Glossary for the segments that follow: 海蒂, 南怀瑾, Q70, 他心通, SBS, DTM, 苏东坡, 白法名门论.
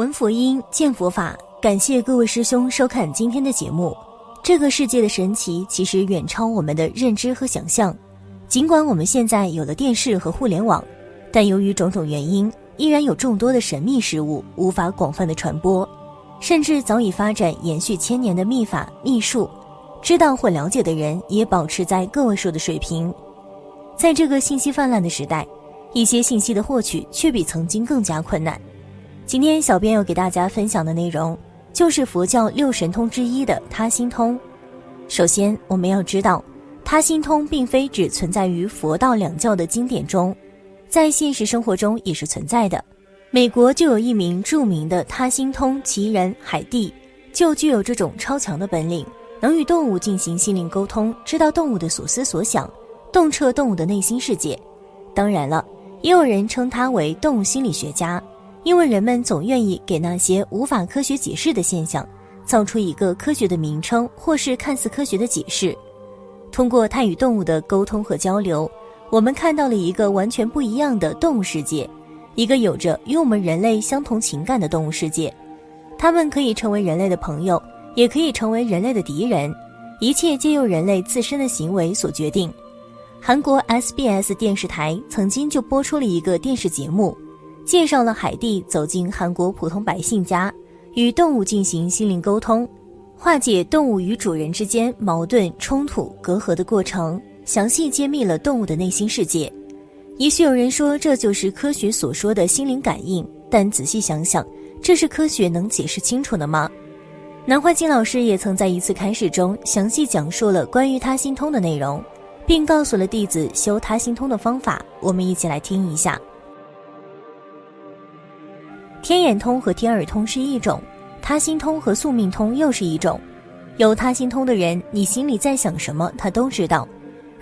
闻佛音，见佛法。感谢各位师兄收看今天的节目。这个世界的神奇其实远超我们的认知和想象。尽管我们现在有了电视和互联网，但由于种种原因，依然有众多的神秘事物无法广泛的传播，甚至早已发展延续千年的秘法秘术，知道或了解的人也保持在个位数的水平。在这个信息泛滥的时代，一些信息的获取却比曾经更加困难。今天小编要给大家分享的内容就是佛教六神通之一的他心通。首先，我们要知道，他心通并非只存在于佛道两教的经典中，在现实生活中也是存在的。美国就有一名著名的他心通奇人海蒂，就具有这种超强的本领，能与动物进行心灵沟通，知道动物的所思所想，洞彻动物的内心世界。当然了，也有人称他为动物心理学家，因为人们总愿意给那些无法科学解释的现象造出一个科学的名称，或是看似科学的解释。通过他与动物的沟通和交流，我们看到了一个完全不一样的动物世界，一个有着与我们人类相同情感的动物世界。它们可以成为人类的朋友，也可以成为人类的敌人，一切皆由人类自身的行为所决定。韩国 SBS 电视台曾经就播出了一个电视节目，介绍了海蒂走进韩国普通百姓家，与动物进行心灵沟通，化解动物与主人之间矛盾冲突隔阂的过程，详细揭秘了动物的内心世界。也许有人说这就是科学所说的心灵感应，但仔细想想，这是科学能解释清楚的吗？南怀瑾老师也曾在一次开示中详细讲述了关于他心通的内容，并告诉了弟子修他心通的方法，我们一起来听一下。天眼通和天耳通是一种，他心通和宿命通又是一种。有他心通的人，你心里在想什么他都知道，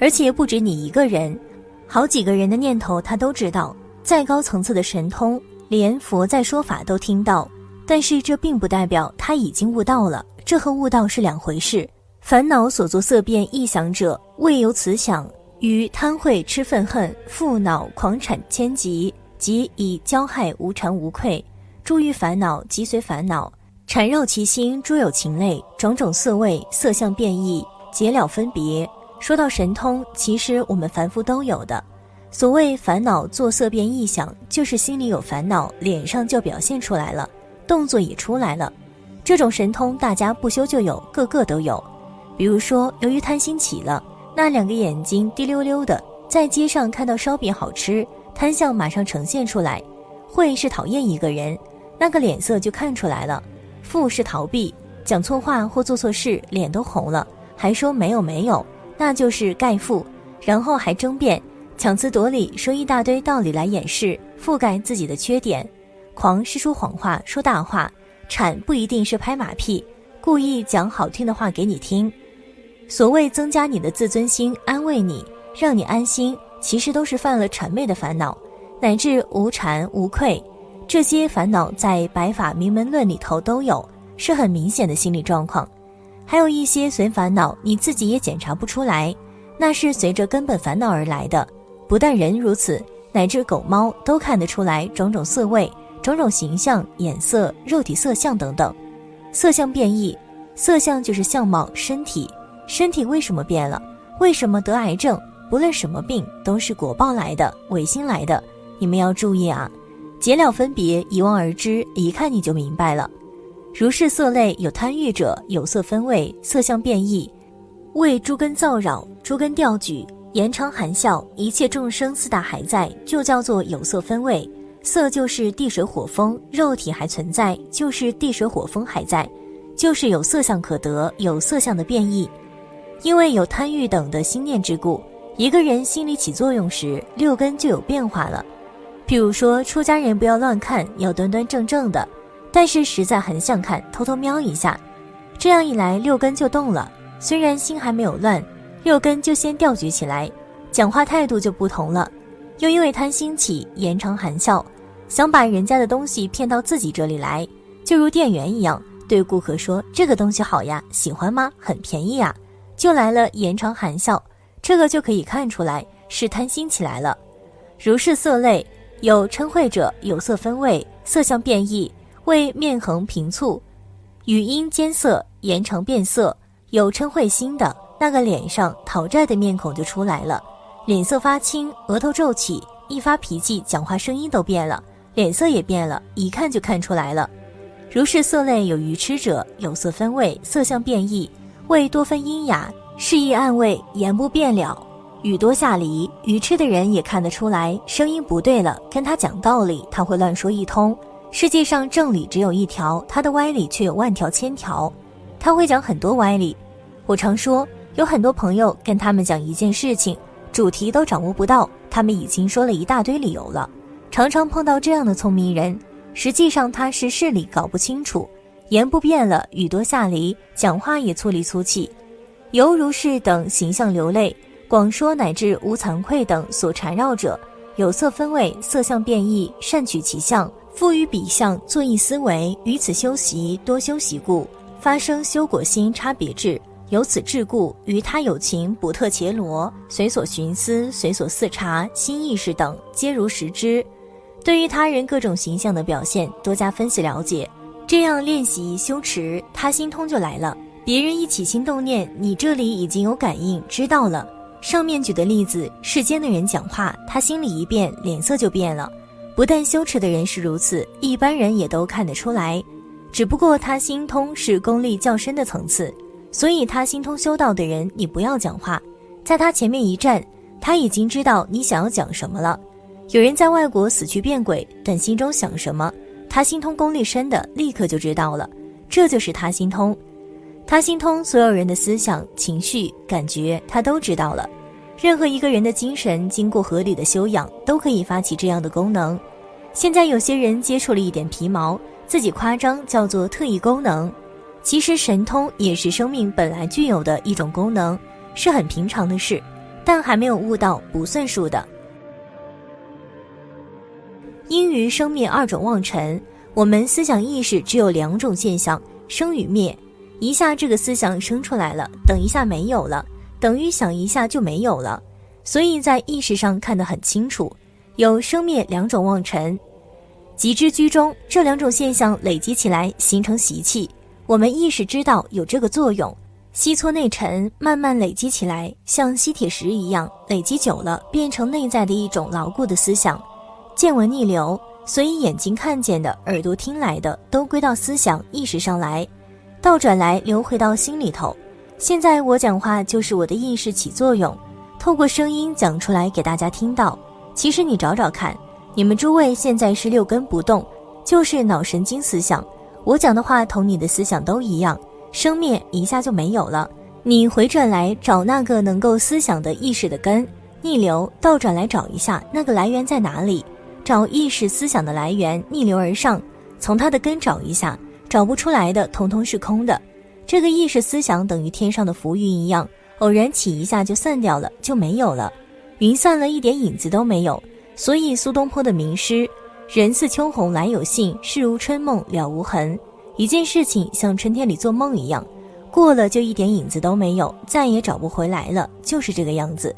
而且不止你一个人，好几个人的念头他都知道。再高层次的神通，连佛在说法都听到，但是这并不代表他已经悟道了，这和悟道是两回事。烦恼所作色变异想者，未由此想，于贪恚痴愤恨覆恼狂产千疾，即以骄害无惭无愧，诸欲烦恼即随烦恼，缠绕其心，诸有情类，种种色味色相变异，结了分别。说到神通，其实我们凡夫都有的。所谓烦恼作色变异想，就是心里有烦恼，脸上就表现出来了，动作也出来了。这种神通大家不修就有，个个都有。比如说，由于贪心起了，那两个眼睛滴溜溜的，在街上看到烧饼好吃，贪相马上呈现出来。恚是讨厌一个人，那个脸色就看出来了。覆是逃避，讲错话或做错事，脸都红了，还说没有没有，那就是盖覆，然后还争辩，强词夺理，说一大堆道理来掩饰覆盖自己的缺点。狂是说谎话说大话，谄不一定是拍马屁，故意讲好听的话给你听。所谓增加你的自尊心，安慰你，让你安心，其实都是犯了谄媚的烦恼，乃至无惭无愧。这些烦恼在《白法名门论》里头都有，是很明显的心理状况。还有一些随烦恼你自己也检查不出来，那是随着根本烦恼而来的。不但人如此，乃至狗猫都看得出来种种色味、种种形象、眼色、肉体色相等等。色相变异，色相就是相貌、身体。身体为什么变了？为什么得癌症？不论什么病，都是果报来的，违心来的。你们要注意啊！结了分别，一望而知，一看你就明白了。如是色类，有贪欲者，有色分位，色相变异，为诸根造扰，诸根调举，言常含笑，一切众生四大还在，就叫做有色分位。色就是地水火风，肉体还存在，就是地水火风还在，就是有色相可得，有色相的变异。因为有贪欲等的心念之故，一个人心里起作用时，六根就有变化了。譬如说，出家人不要乱看，要端端正正的，但是实在很想看，偷偷瞄一下，这样一来六根就动了。虽然心还没有乱，六根就先调举起来，讲话态度就不同了。又因为贪心起，言常含笑，想把人家的东西骗到自己这里来，就如店员一样，对顾客说这个东西好呀，喜欢吗？很便宜啊，就来了言常含笑，这个就可以看出来是贪心起来了。如是色类，有嗔恚者，有色分位，色相变异，为面横平蹙，语音艰涩，延长变色，有嗔恚心的，那个脸上讨债的面孔就出来了，脸色发青，额头皱起，一发脾气讲话声音都变了，脸色也变了，一看就看出来了。如是色类有愚痴者，有色分位，色相变异，为多分阴雅，示意暗卫，言不变了，语多下离。愚痴的人也看得出来，声音不对了，跟他讲道理他会乱说一通。世界上正理只有一条，他的歪理却有万条千条，他会讲很多歪理。我常说有很多朋友跟他们讲一件事情，主题都掌握不到，他们已经说了一大堆理由了。常常碰到这样的聪明人，实际上他是事理搞不清楚，言不变了，语多下离，讲话也粗里粗气，犹如是等形象流泪，广说乃至无惭愧等所缠绕者，有色分位，色相变异，善取其相，赋于彼相，作意思维，于此修习，多修习故，发生修果心差别智，由此智故，于他有情不特伽罗，随所寻思，随所思察，心意识等，皆如实知。对于他人各种形象的表现，多加分析了解，这样练习修持，他心通就来了。别人一起心动念，你这里已经有感应，知道了。上面举的例子，世间的人讲话，他心里一变，脸色就变了。不但修持的人是如此，一般人也都看得出来。只不过他心通是功力较深的层次，所以他心通修道的人，你不要讲话，在他前面一站，他已经知道你想要讲什么了。有人在外国死去变鬼，但心中想什么，他心通功力深的立刻就知道了，这就是他心通。他心通所有人的思想、情绪、感觉，他都知道了。任何一个人的精神经过合理的修养，都可以发起这样的功能。现在有些人接触了一点皮毛，自己夸张叫做特异功能，其实神通也是生命本来具有的一种功能，是很平常的事，但还没有悟到不算数的。因于生灭二种妄尘，我们思想意识只有两种现象，生与灭。一下这个思想生出来了，等一下没有了，等于想一下就没有了，所以在意识上看得很清楚，有生灭两种妄尘。集之居中，这两种现象累积起来形成习气，我们意识知道有这个作用，吸搓内尘，慢慢累积起来，像吸铁石一样，累积久了变成内在的一种牢固的思想。见闻逆流，所以眼睛看见的，耳朵听来的，都归到思想意识上来，倒转来流回到心里头。现在我讲话就是我的意识起作用，透过声音讲出来给大家听到。其实你找找看，你们诸位现在是六根不动，就是脑神经思想，我讲的话同你的思想都一样，生灭一下就没有了。你回转来找那个能够思想的意识的根，逆流倒转来找一下那个来源在哪里，找意识思想的来源，逆流而上，从它的根找一下，找不出来的统统是空的。这个意识思想等于天上的浮云一样，偶然起一下就散掉了，就没有了，云散了一点影子都没有。所以苏东坡的名诗，人似秋红来有信，事如春梦了无痕，一件事情像春天里做梦一样，过了就一点影子都没有，再也找不回来了，就是这个样子。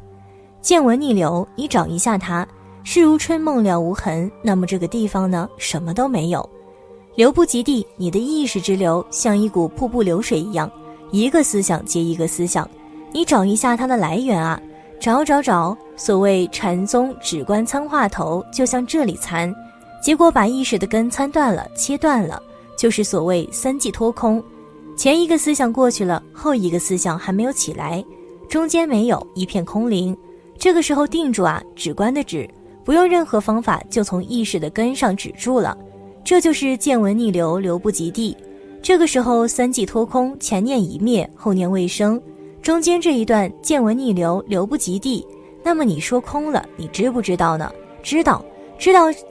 见闻逆流，你找一下它，事如春梦了无痕，那么这个地方呢，什么都没有。流不及地，你的意识之流像一股瀑布流水一样，一个思想接一个思想，你找一下它的来源啊，找。所谓禅宗止观参话头，就像这里参，结果把意识的根参断了，切断了，就是所谓三际脱空。前一个思想过去了，后一个思想还没有起来，中间没有，一片空灵。这个时候定住啊，止观的止，不用任何方法就从意识的根上止住了，这就是见闻逆流，流不及地。这个时候三际脱空，前念一灭，后念未生，中间这一段见闻逆流，流不及地，那么你说空了，你知不知道呢？知道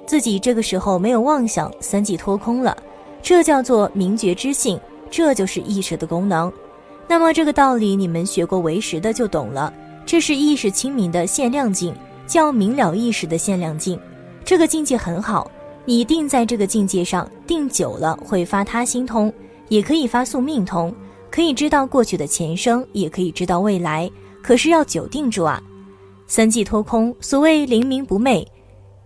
自己这个时候没有妄想，三际脱空了，这叫做明觉知性，这就是意识的功能。那么这个道理你们学过唯识的就懂了，这是意识清明的限量境，叫明了意识的限量境。这个境界很好，你定在这个境界上，定久了会发他心通，也可以发宿命通，可以知道过去的前生，也可以知道未来，可是要久定住啊。三际脱空，所谓灵明不昧，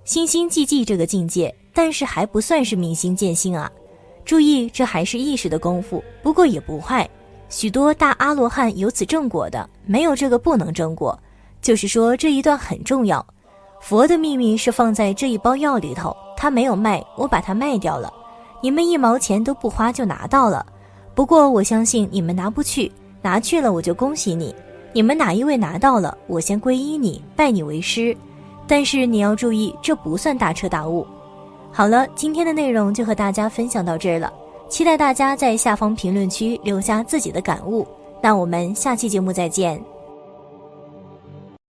心心寂寂这个境界，但是还不算是明心见性啊。注意，这还是一时的功夫，不过也不坏。许多大阿罗汉由此正果的，没有这个不能正果。就是说这一段很重要。佛的秘密是放在这一包药里头，他没有卖，我把它卖掉了，你们1毛钱都不花就拿到了。不过我相信你们拿不去，拿去了我就恭喜你。你们哪一位拿到了，我先皈依你，拜你为师。但是你要注意，这不算大彻大悟。好了，今天的内容就和大家分享到这儿了，期待大家在下方评论区留下自己的感悟。那我们下期节目再见。